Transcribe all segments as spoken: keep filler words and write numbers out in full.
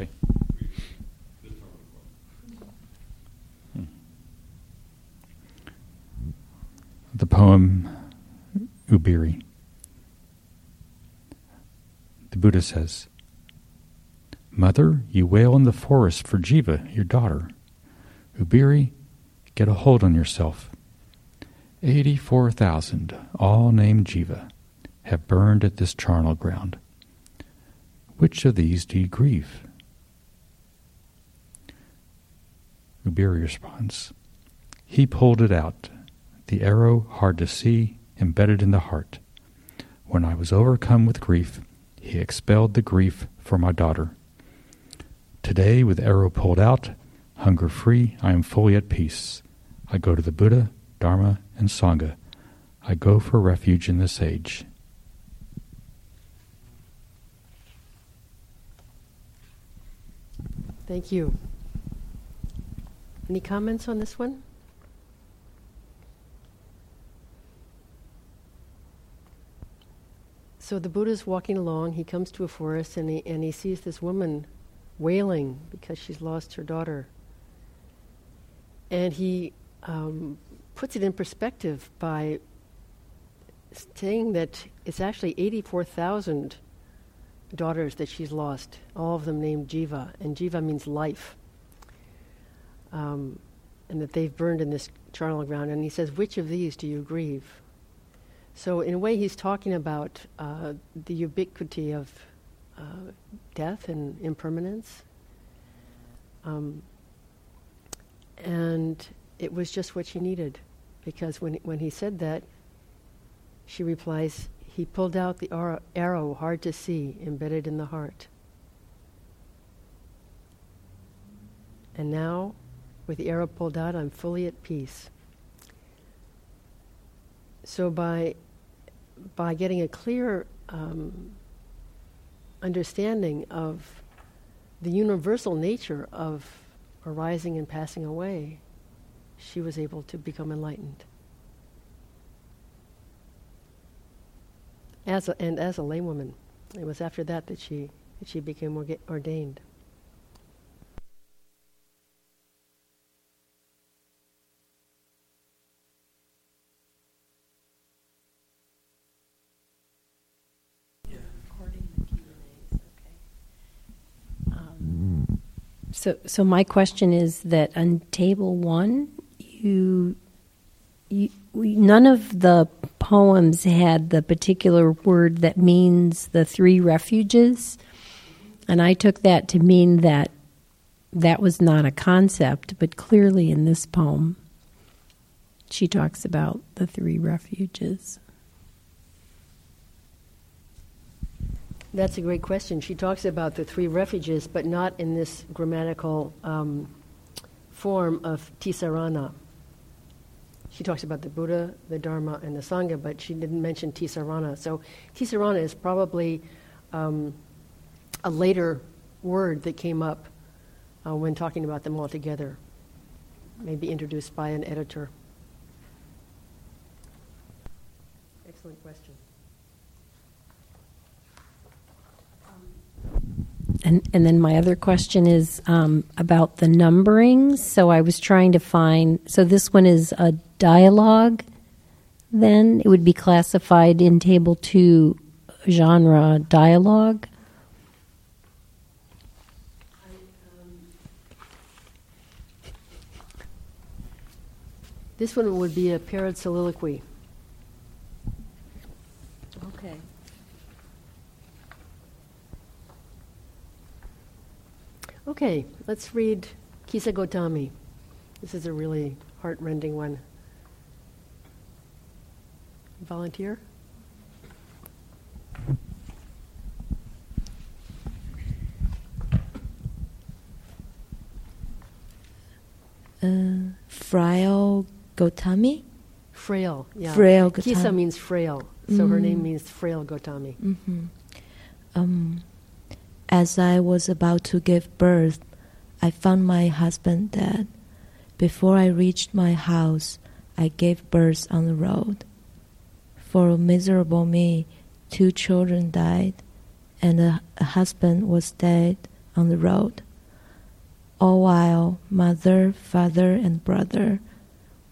Okay. Hmm. The poem Ubiri. The Buddha says, "Mother, you wail in the forest for Jiva, your daughter. Ubiri, get a hold on yourself. Eighty-four thousand, all named Jiva, have burned at this charnel ground. Which of these do you grieve?" Ubiri responds, "He pulled it out, the arrow hard to see, embedded in the heart. When I was overcome with grief, he expelled the grief for my daughter. Today, with arrow pulled out, hunger free, I am fully at peace. I go to the Buddha, Dharma, and Sangha. I go for refuge in this age." Thank you. Any comments on this one? So the Buddha's walking along, he comes to a forest, and he, and he sees this woman wailing because she's lost her daughter. And he um, puts it in perspective by saying that it's actually eighty-four thousand daughters that she's lost, all of them named Jiva, and Jiva means life, um, and that they've burned in this charnel ground. And he says, "Which of these do you grieve?" So in a way he's talking about uh, the ubiquity of uh, death and impermanence, um, and it was just what she needed, because when when he said that, she replies, "He pulled out the ar- arrow hard to see, embedded in the heart." And now, with the arrow pulled out, I'm fully at peace. So by by getting a clear um, understanding of the universal nature of arising and passing away, she was able to become enlightened. As a, and as a laywoman, it was after that that she that she became orga- ordained. Yeah. Recording the Q and A's, okay. Um, so, so my question is that on table one, you. You, none of the poems had the particular word that means the three refuges, and I took that to mean that that was not a concept, but clearly in this poem she talks about the three refuges. That's a great question. She talks about the three refuges, but not in this grammatical um, form of Tisarana. She talks about the Buddha, the Dharma, and the Sangha, but she didn't mention Tisarana. So Tisarana is probably um, a later word that came up uh, when talking about them all together, maybe introduced by an editor. Excellent question. And, and then my other question is um, about the numbering. So I was trying to find, so this one is a dialogue, then? It would be classified in Table two, genre dialogue? I, um, this one would be a paired soliloquy. Okay. Okay, let's read Kisa Gotami. This is a really heart-rending one. Volunteer? Uh, frail Gotami? Frail, yeah. Frail Gotami. Kisa means frail, so mm-hmm. her name means Frail Gotami. Mm-hmm. Um. As I was about to give birth, I found my husband dead. Before I reached my house, I gave birth on the road. For miserable me, two children died, and a husband was dead on the road, all while mother, father, and brother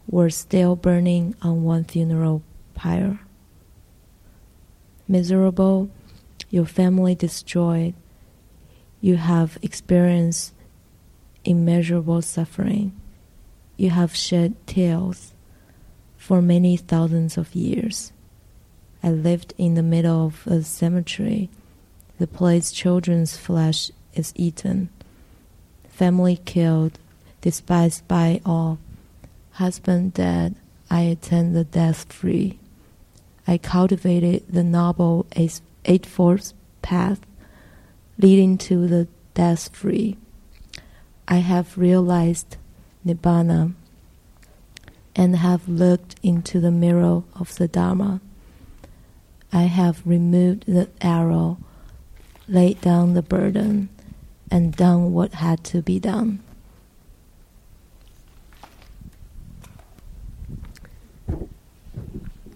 were still burning on one funeral pyre. Miserable, your family destroyed, you have experienced immeasurable suffering. You have shed tears for many thousands of years. I lived in the middle of a cemetery, the place children's flesh is eaten, family killed, despised by all, husband dead, I attend the death free. I cultivated the noble eightfold path leading to the death free. I have realized Nibbana and have looked into the mirror of the Dharma. I have removed the arrow, laid down the burden, and done what had to be done.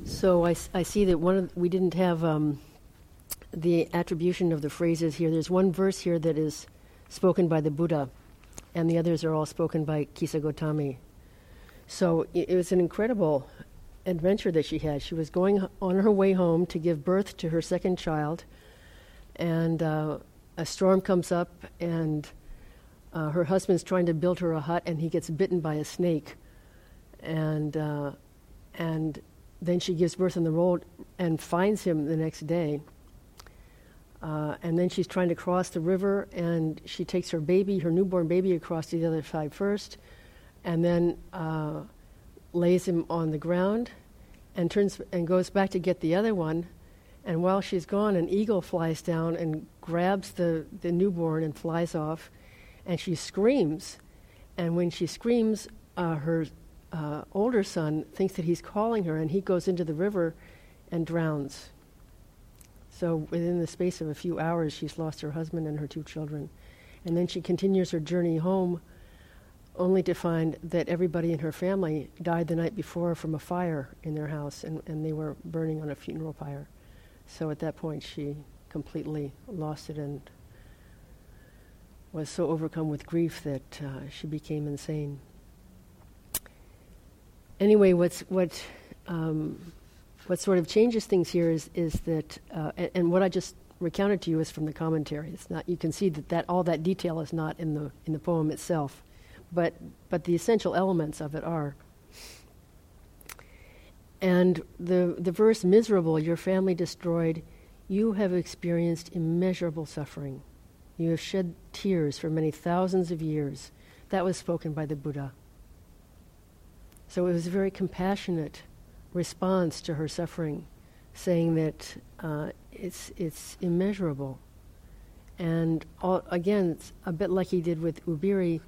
So I, I see that one of, we didn't have um, the attribution of the phrases here. There's one verse here that is spoken by the Buddha, and the others are all spoken by Kisa Gotami. So it was an incredible adventure that she had. She was going on her way home to give birth to her second child, and uh, a storm comes up, and uh, her husband's trying to build her a hut, and he gets bitten by a snake. And uh, and then she gives birth on the road and finds him the next day. Uh, and then she's trying to cross the river, and she takes her baby, her newborn baby, across to the other side first, and then uh, lays him on the ground, and turns and goes back to get the other one. And while she's gone, an eagle flies down and grabs the, the newborn and flies off, and she screams. And when she screams, uh, her uh, older son thinks that he's calling her, and he goes into the river and drowns. So within the space of a few hours, she's lost her husband and her two children. And then she continues her journey home, only to find that everybody in her family died the night before from a fire in their house, and, and they were burning on a funeral pyre. So at that point, she completely lost it and was so overcome with grief that uh, she became insane. Anyway, what's what... Um, What sort of changes things here is is that, uh, and, and what I just recounted to you is from the commentary. It's not, you can see that, that all that detail is not in the in the poem itself, but but the essential elements of it are. And the the verse, miserable, your family destroyed, you have experienced immeasurable suffering, you have shed tears for many thousands of years. That was spoken by the Buddha. So it was very compassionate response to her suffering, saying that uh, it's it's immeasurable. And all, again, it's a bit like he did with Ubiri,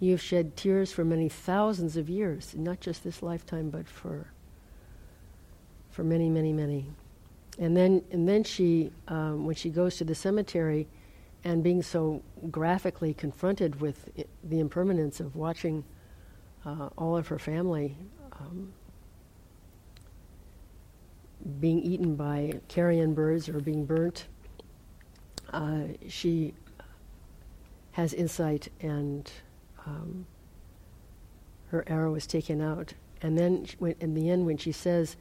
you've shed tears for many thousands of years, not just this lifetime, but for for many, many, many. And then and then she, um, when she goes to the cemetery, and being so graphically confronted with I- the impermanence of watching uh, all of her family Um, being eaten by carrion birds or being burnt, uh, she has insight, and um, her arrow is taken out. And then she, when, in the end, when she says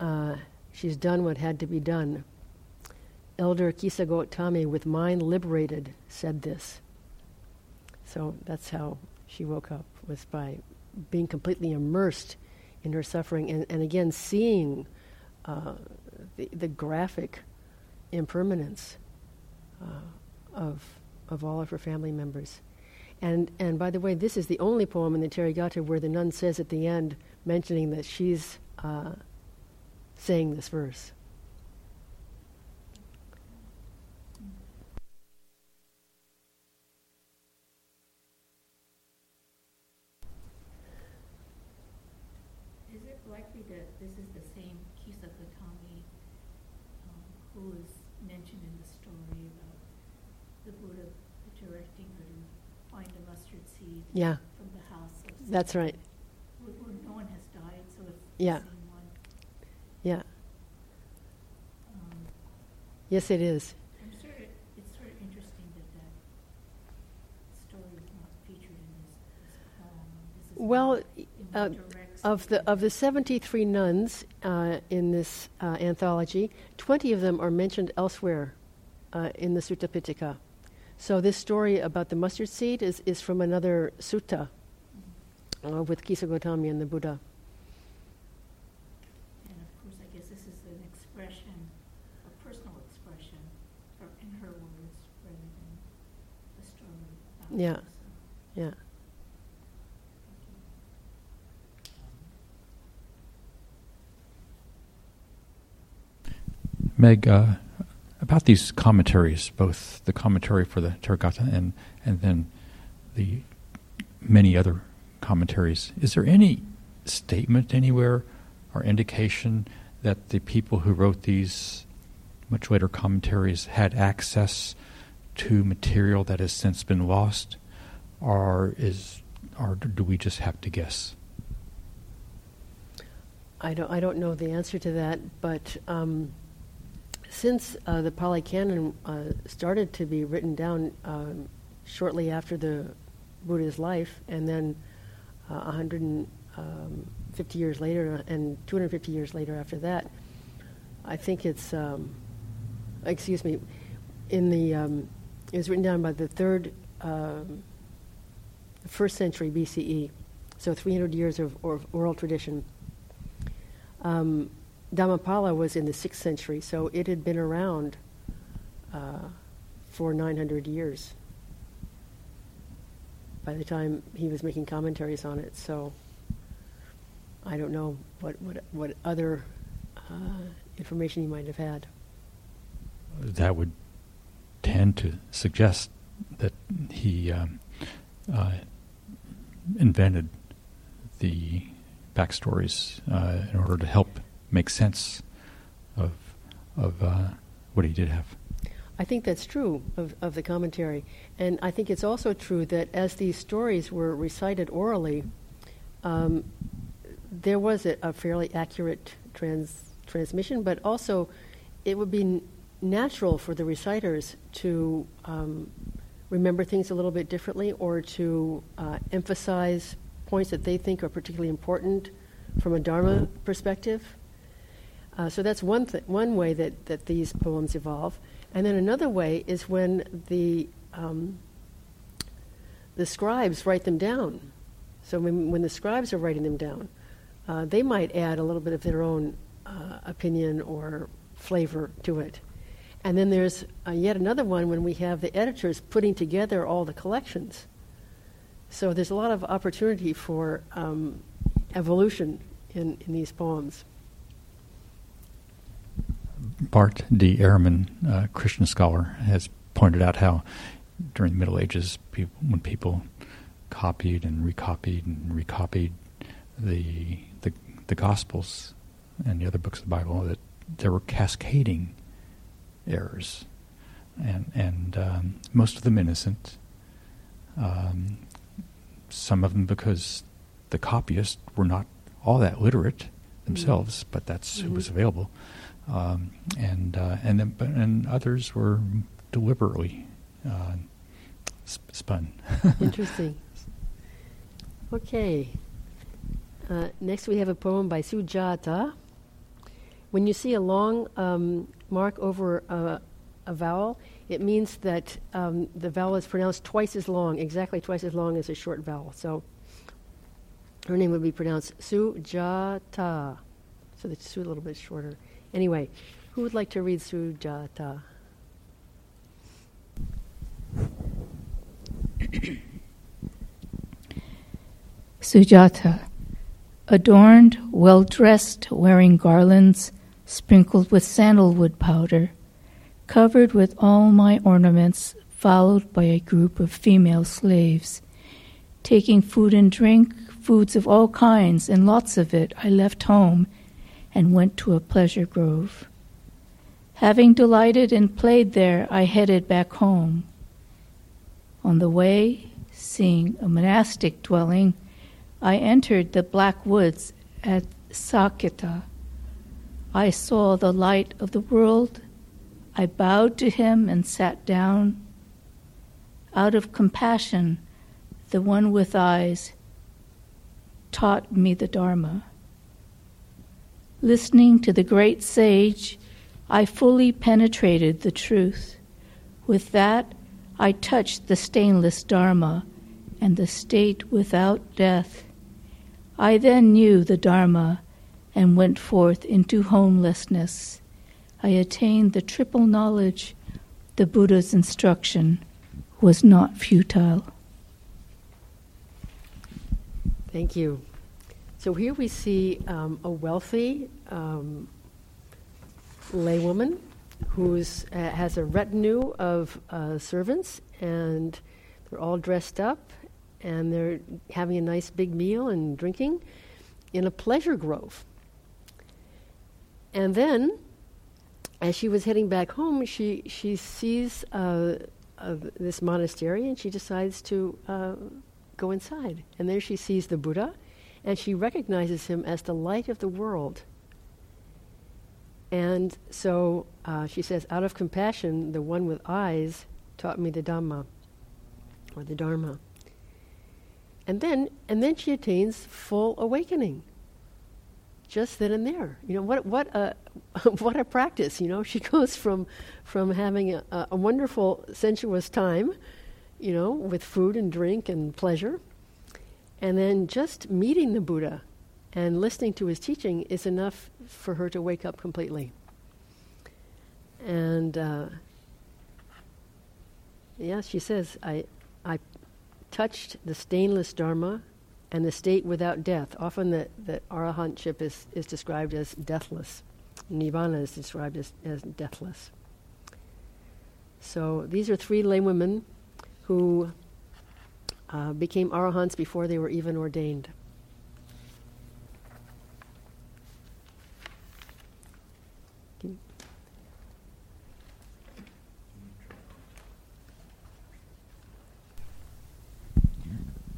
uh, she's done what had to be done, Elder Kisa Gotami, with mind liberated, said this. So that's how she woke up, was by being completely immersed in her suffering, and, and again seeing Uh, the, the graphic impermanence uh, of of all of her family members. And and by the way, this is the only poem in the Theragata where the nun says at the end, mentioning that she's uh, saying this verse. Is it likely that this is the same Kisa Gotami um, who is mentioned in the story about the Buddha directing her to find the mustard seed yeah. from the house? That's right. Where, where no one has died, so it's yeah. the same one. Yeah. Um, yes, it is. I'm sure it, it's sort of interesting that that Well, uh, of the of the seventy-three nuns uh, in this uh, anthology, twenty of them are mentioned elsewhere uh, in the Sutta Pitaka. So this story about the mustard seed is, is from another sutta uh, with Kisa Gotami and the Buddha. And of course, I guess this is an expression, a personal expression, or in her words, rather than the story. Yeah, yeah. Meg, uh, about these commentaries, both the commentary for the Tergata and, and then the many other commentaries, is there any statement anywhere or indication that the people who wrote these much later commentaries had access to material that has since been lost, or is, or do we just have to guess? I don't, I don't know the answer to that, but... Um Since uh, the Pali Canon uh, started to be written down um, shortly after the Buddha's life, and then uh, one hundred fifty years later and two hundred fifty years later after that, I think it's, um, excuse me, in the um, it was written down by the third, uh, first century B C E, so three hundred years of, of oral tradition. Um, Dhammapala was in the sixth century, so it had been around uh, for nine hundred years by the time he was making commentaries on it. So I don't know what what, what other uh, information he might have had. That would tend to suggest that he um, uh, invented the backstories uh, in order to help make sense of of uh, what he did have. I think that's true of, of the commentary. And I think it's also true that as these stories were recited orally, um, there was a, a fairly accurate trans, transmission, but also it would be n- natural for the reciters to um, remember things a little bit differently, or to uh, emphasize points that they think are particularly important from a Dharma perspective. Uh, so that's one th- one way that, that these poems evolve, and then another way is when the um, the scribes write them down. So when, when the scribes are writing them down, uh, they might add a little bit of their own uh, opinion or flavor to it. And then there's uh, yet another one when we have the editors putting together all the collections. So there's a lot of opportunity for um, evolution in, in these poems. Bart D. Ehrman, uh, Christian scholar, has pointed out how during the Middle Ages, people, when people copied and recopied and recopied the, the the Gospels and the other books of the Bible, that there were cascading errors, and and um, most of them innocent. Um, some of them because the copyists were not all that literate themselves, mm-hmm. but that's mm-hmm. who was available. Um, and uh, and then, but, and others were deliberately uh, sp- spun. Interesting. Okay. Uh, next, we have a poem by Sujata. When you see a long um, mark over a, a vowel, it means that um, the vowel is pronounced twice as long, exactly twice as long as a short vowel. So her name would be pronounced Sujata. So the su a little bit shorter. Anyway, who would like to read Sujata? Sujata, adorned, well-dressed, wearing garlands, sprinkled with sandalwood powder, covered with all my ornaments, followed by a group of female slaves. Taking food and drink, foods of all kinds, and lots of it, I left home and went to a pleasure grove. Having delighted and played there, I headed back home. On the way, seeing a monastic dwelling, I entered the black woods at Saketa. I saw the light of the world. I bowed to him and sat down. Out of compassion, the one with eyes taught me the Dharma. Listening to the great sage, I fully penetrated the truth. With that, I touched the stainless Dharma and the state without death. I then knew the Dharma and went forth into homelessness. I attained the triple knowledge. The Buddha's instruction was not futile. Thank you. So here we see um, a wealthy um, laywoman who uh, has a retinue of uh, servants, and they're all dressed up, and they're having a nice big meal and drinking in a pleasure grove. And then, as she was heading back home, she, she sees uh, uh, this monastery, and she decides to uh, go inside. And there she sees the Buddha, and she recognizes him as the light of the world. And so uh, she says, out of compassion, the one with eyes taught me the Dhamma, or the Dharma. And then, and then she attains full awakening. Just then and there, you know, what what a what a practice, you know. She goes from from having a, a wonderful sensuous time, you know, with food and drink and pleasure, and then just meeting the Buddha and listening to his teaching is enough for her to wake up completely. And uh, yeah, she says, I I touched the stainless Dharma and the state without death. Often the, the arahantship is, is described as deathless. Nibbana is described as, as deathless. So these are three laywomen who uh, became arahants before they were even ordained.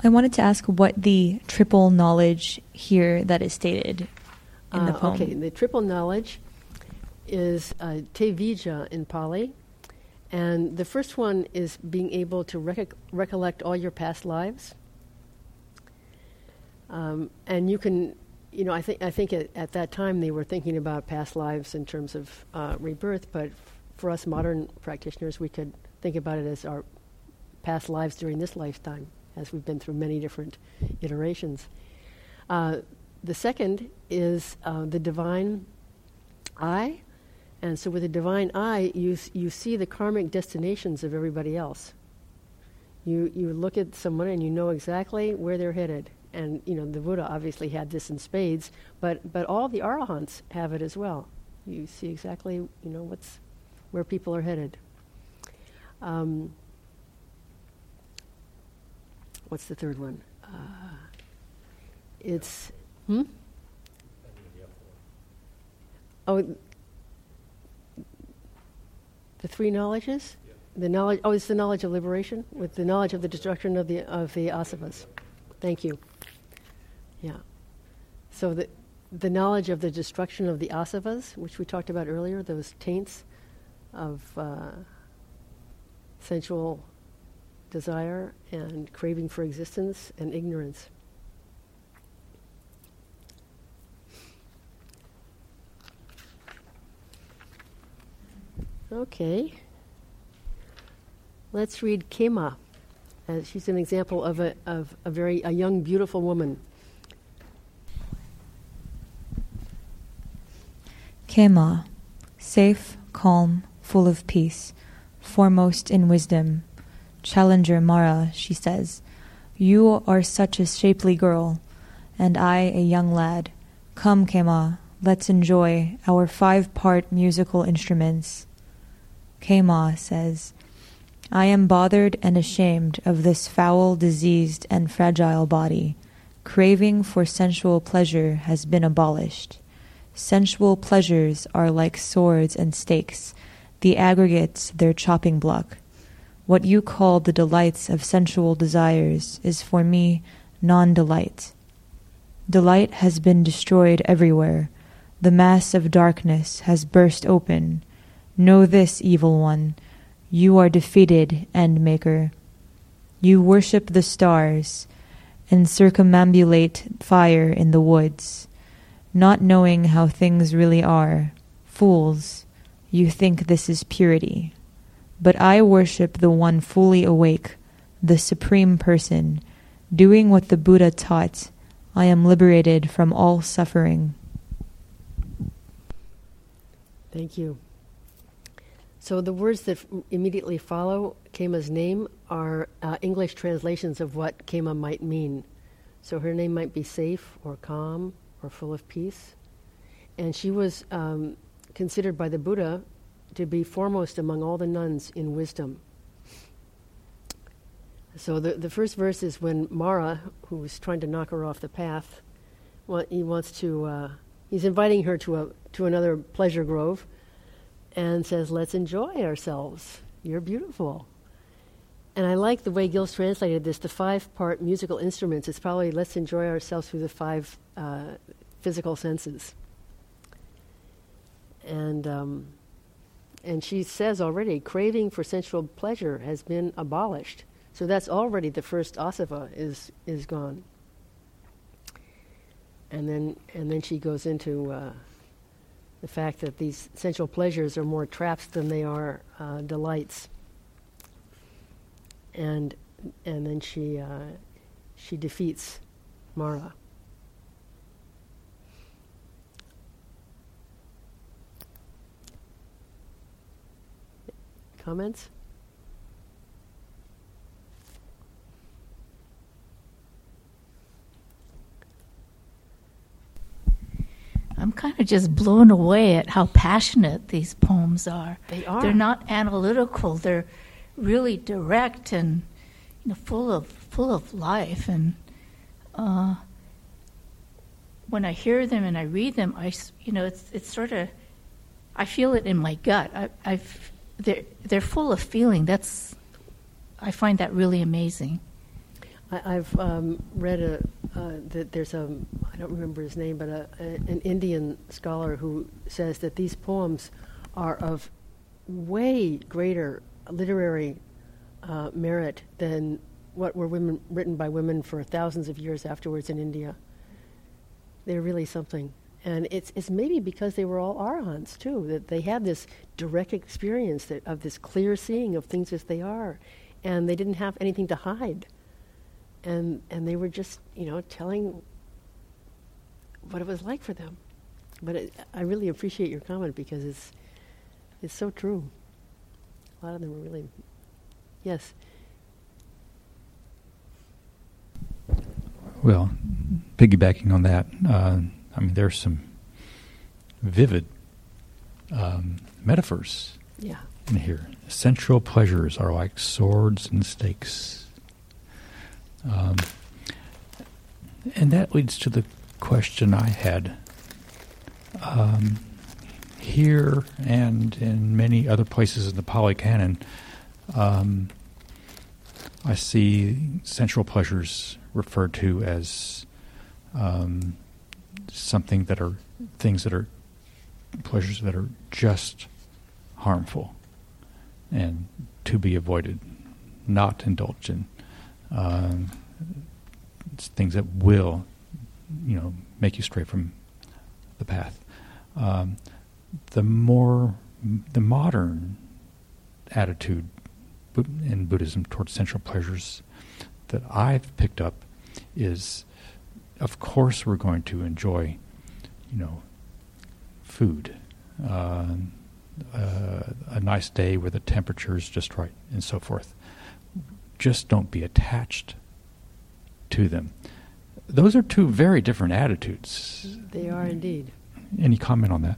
I wanted to ask what the triple knowledge here that is stated in uh, the poem. Okay, the triple knowledge is uh, te vijja in Pali. And the first one is being able to rec- recollect all your past lives. Um, and you can, you know, I, th- I think at, at that time they were thinking about past lives in terms of uh, rebirth, but for us modern practitioners, we could think about it as our past lives during this lifetime, as we've been through many different iterations. Uh, the second is uh, the divine eye. And so with the divine eye, you you see the karmic destinations of everybody else. You you look at someone and you know exactly where they're headed. And you know the Buddha obviously had this in spades, but, but all the arahants have it as well. You see exactly you know what's where people are headed. Um, What's the third one? Uh, it's, hmm? Oh, the three knowledges? Yeah. The knowledge, oh, it's the knowledge of liberation with the knowledge of the destruction of the of the asavas. Thank you. Yeah. So the, the knowledge of the destruction of the asavas, which we talked about earlier, those taints of uh, sensual desire and craving for existence and ignorance. Okay. Let's read Khema. Uh, she's an example of a of a very a young, beautiful woman. Khema, safe, calm, full of peace, foremost in wisdom. Challenger Mara, she says, "You are such a shapely girl, and I a young lad. Come, Khema, let's enjoy our five-part musical instruments." Khema says, "I am bothered and ashamed of this foul, diseased, and fragile body. Craving for sensual pleasure has been abolished. Sensual pleasures are like swords and stakes, the aggregates their chopping block. What you call the delights of sensual desires is for me non-delight. Delight has been destroyed everywhere. The mass of darkness has burst open. Know this, evil one. You are defeated, Endmaker. You worship the stars and circumambulate fire in the woods, not knowing how things really are. Fools, you think this is purity. But I worship the one fully awake, the Supreme Person. Doing what the Buddha taught, I am liberated from all suffering. Thank you. So the words that f- immediately follow Kema's name are uh, English translations of what Kema might mean. So her name might be safe or calm or full of peace. And she was um, considered by the Buddha to be foremost among all the nuns in wisdom. So the, the first verse is when Mara, who was trying to knock her off the path, wa- he wants to, uh, he's inviting her to a to another pleasure grove, and says, let's enjoy ourselves. You're beautiful. And I like the way Gil's translated this, the five-part musical instruments. It's probably let's enjoy ourselves through the five uh, physical senses. And um, and she says already, craving for sensual pleasure has been abolished. So that's already the first asava is is gone. And then and then she goes into... Uh, the fact that these sensual pleasures are more traps than they are uh, delights. And and then she uh, she defeats Mara. Comments? I'm kind of just blown away at how passionate these poems are. They are. They're not analytical. They're really direct and, you know, full of full of life. And uh, when I hear them and I read them, I you know it's it's sort of I feel it in my gut. I, I've they're they're full of feeling. That's I find that really amazing. I, I've um, read a. Uh, that there's a, I don't remember his name, but a, a, an Indian scholar who says that these poems are of way greater literary uh, merit than what were women, written by women for thousands of years afterwards in India. They're really something. And it's, it's maybe because they were all arahants, too, that they had this direct experience that, of this clear seeing of things as they are, and they didn't have anything to hide. And and they were just, you know, telling what it was like for them. But it, I really appreciate your comment because it's it's so true. A lot of them are really, yes. Well, piggybacking on that, uh, I mean, there's some vivid um, metaphors yeah. in here. Sensual pleasures are like swords and stakes. Um, and that leads to the question I had. Um, here and in many other places in the Pali Canon, um, I see sensual pleasures referred to as um, something that are things that are pleasures that are just harmful and to be avoided, not indulged in. Uh, it's things that will, you know, make you stray from the path. Um, the more, the modern attitude in Buddhism towards sensual pleasures that I've picked up is, of course, we're going to enjoy, you know, food, uh, uh, a nice day where the temperature is just right, and so forth. Just don't be attached to them. Those are two very different attitudes. They are indeed. Any comment on that?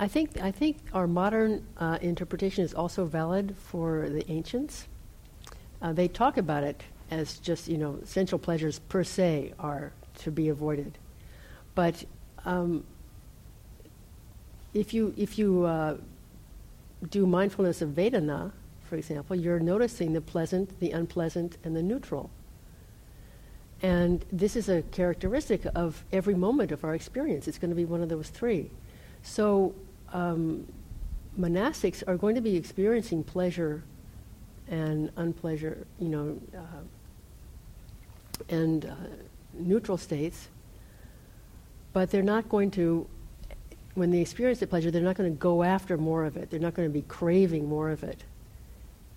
I think I think our modern uh, interpretation is also valid for the ancients. Uh, they talk about it as just, you know, sensual pleasures per se are to be avoided. But um, if you if you uh, do mindfulness of Vedana, for example, you're noticing the pleasant, the unpleasant, and the neutral. And this is a characteristic of every moment of our experience. It's going to be one of those three. So um, monastics are going to be experiencing pleasure and unpleasure, you know, uh, and uh, neutral states, but they're not going to, when they experience the pleasure, they're not going to go after more of it. They're not going to be craving more of it.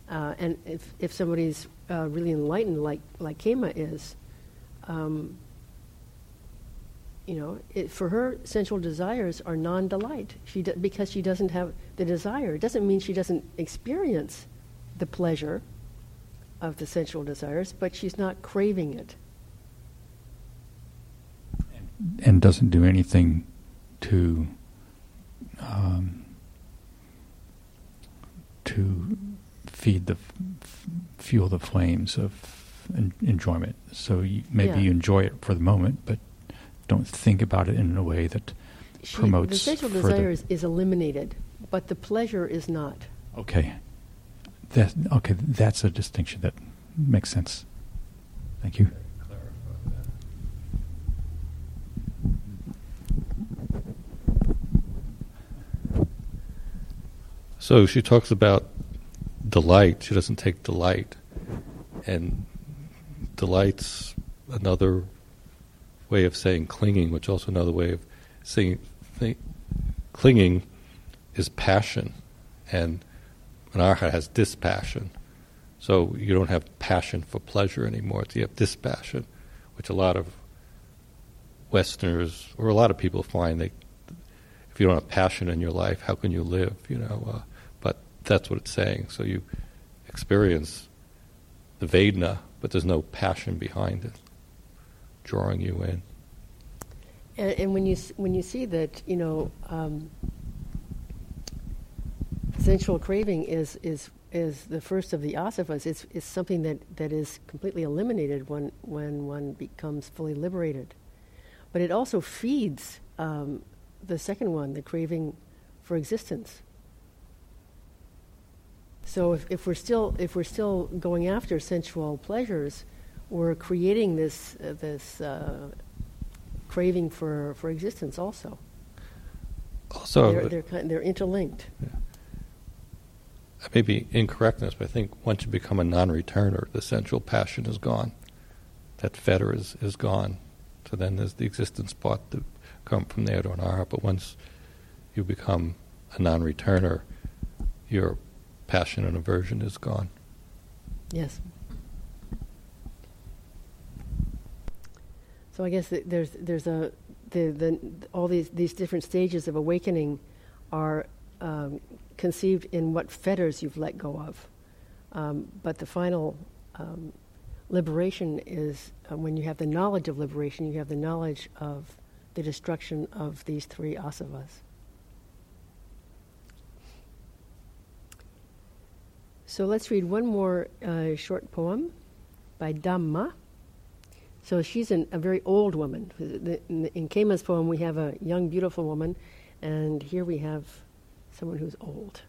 Uh, and if if somebody's uh, really enlightened, like like Kema is, um, you know, it, for her, sensual desires are non-delight. She do, because she doesn't have the desire. It doesn't mean she doesn't experience the pleasure of the sensual desires, but she's not craving it. And, and doesn't do anything to um, to feed the f- f- fuel the flames of en- enjoyment. So you, maybe yeah. you enjoy it for the moment, but don't think about it in a way that she, promotes the sexual desire is, is eliminated, but the pleasure is not. Okay. That, okay, that's a distinction that makes sense. Thank you. So she talks about delight. She doesn't take delight. And delight's another way of saying clinging, which also another way of saying th- clinging is passion, and anarhat has dispassion. So you don't have passion for pleasure anymore. You have dispassion, which a lot of Westerners or a lot of people find they, if you don't have passion in your life, how can you live? You know, uh, but that's what it's saying. So you experience the Vedana, but there's no passion behind it, drawing you in. And, and when you when you see that, you know, um, sensual craving is is is the first of the asavas. It's it's something that, that is completely eliminated when when one becomes fully liberated. But it also feeds um, the second one, the craving for existence. So if, if we're still if we're still going after sensual pleasures, we're creating this uh, this uh, craving for, for existence also. Also, they're they're, kind of, they're interlinked. Yeah. I may be incorrect in this, but I think once you become a non-returner, the sensual passion is gone. That fetter is, is gone. So then there's the existence part that come from there to an arhat. But once you become a non-returner, your passion and aversion is gone. Yes. So I guess there's there's a the, the all these these different stages of awakening are um, conceived in what fetters you've let go of, um, but the final um, liberation is uh, when you have the knowledge of liberation. You have the knowledge of the destruction of these three asavas. So let's read one more uh, short poem by Dhamma. So she's an, a very old woman. In Kema's poem, we have a young, beautiful woman, and here we have someone who's old.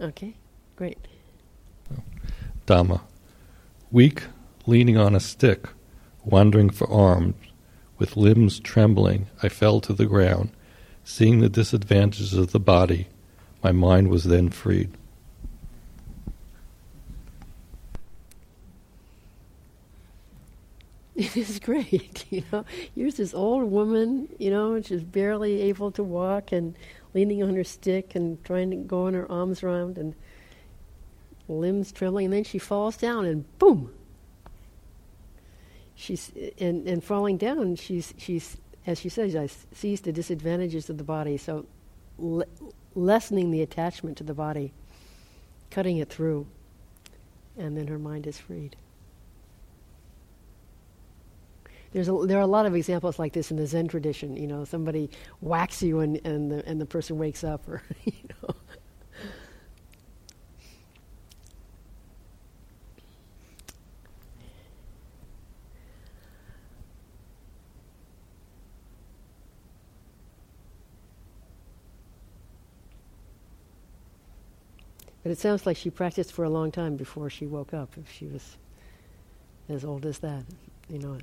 Okay, great. Dhamma. Weak, leaning on a stick, wandering for arms, with limbs trembling, I fell to the ground. Seeing the disadvantages of the body, my mind was then freed. It is great, you know. Here's this old woman, you know, and she's barely able to walk and leaning on her stick and trying to go on her arms around and limbs trembling, and then she falls down and boom. She's and, and falling down, she's she's as she says, I sees the disadvantages of the body, so le- lessening the attachment to the body, cutting it through, and then her mind is freed. There's a, there are a lot of examples like this in the Zen tradition. You know, somebody whacks you and, and the and the person wakes up, or you know. But it sounds like she practiced for a long time before she woke up. If she was as old as that, you know.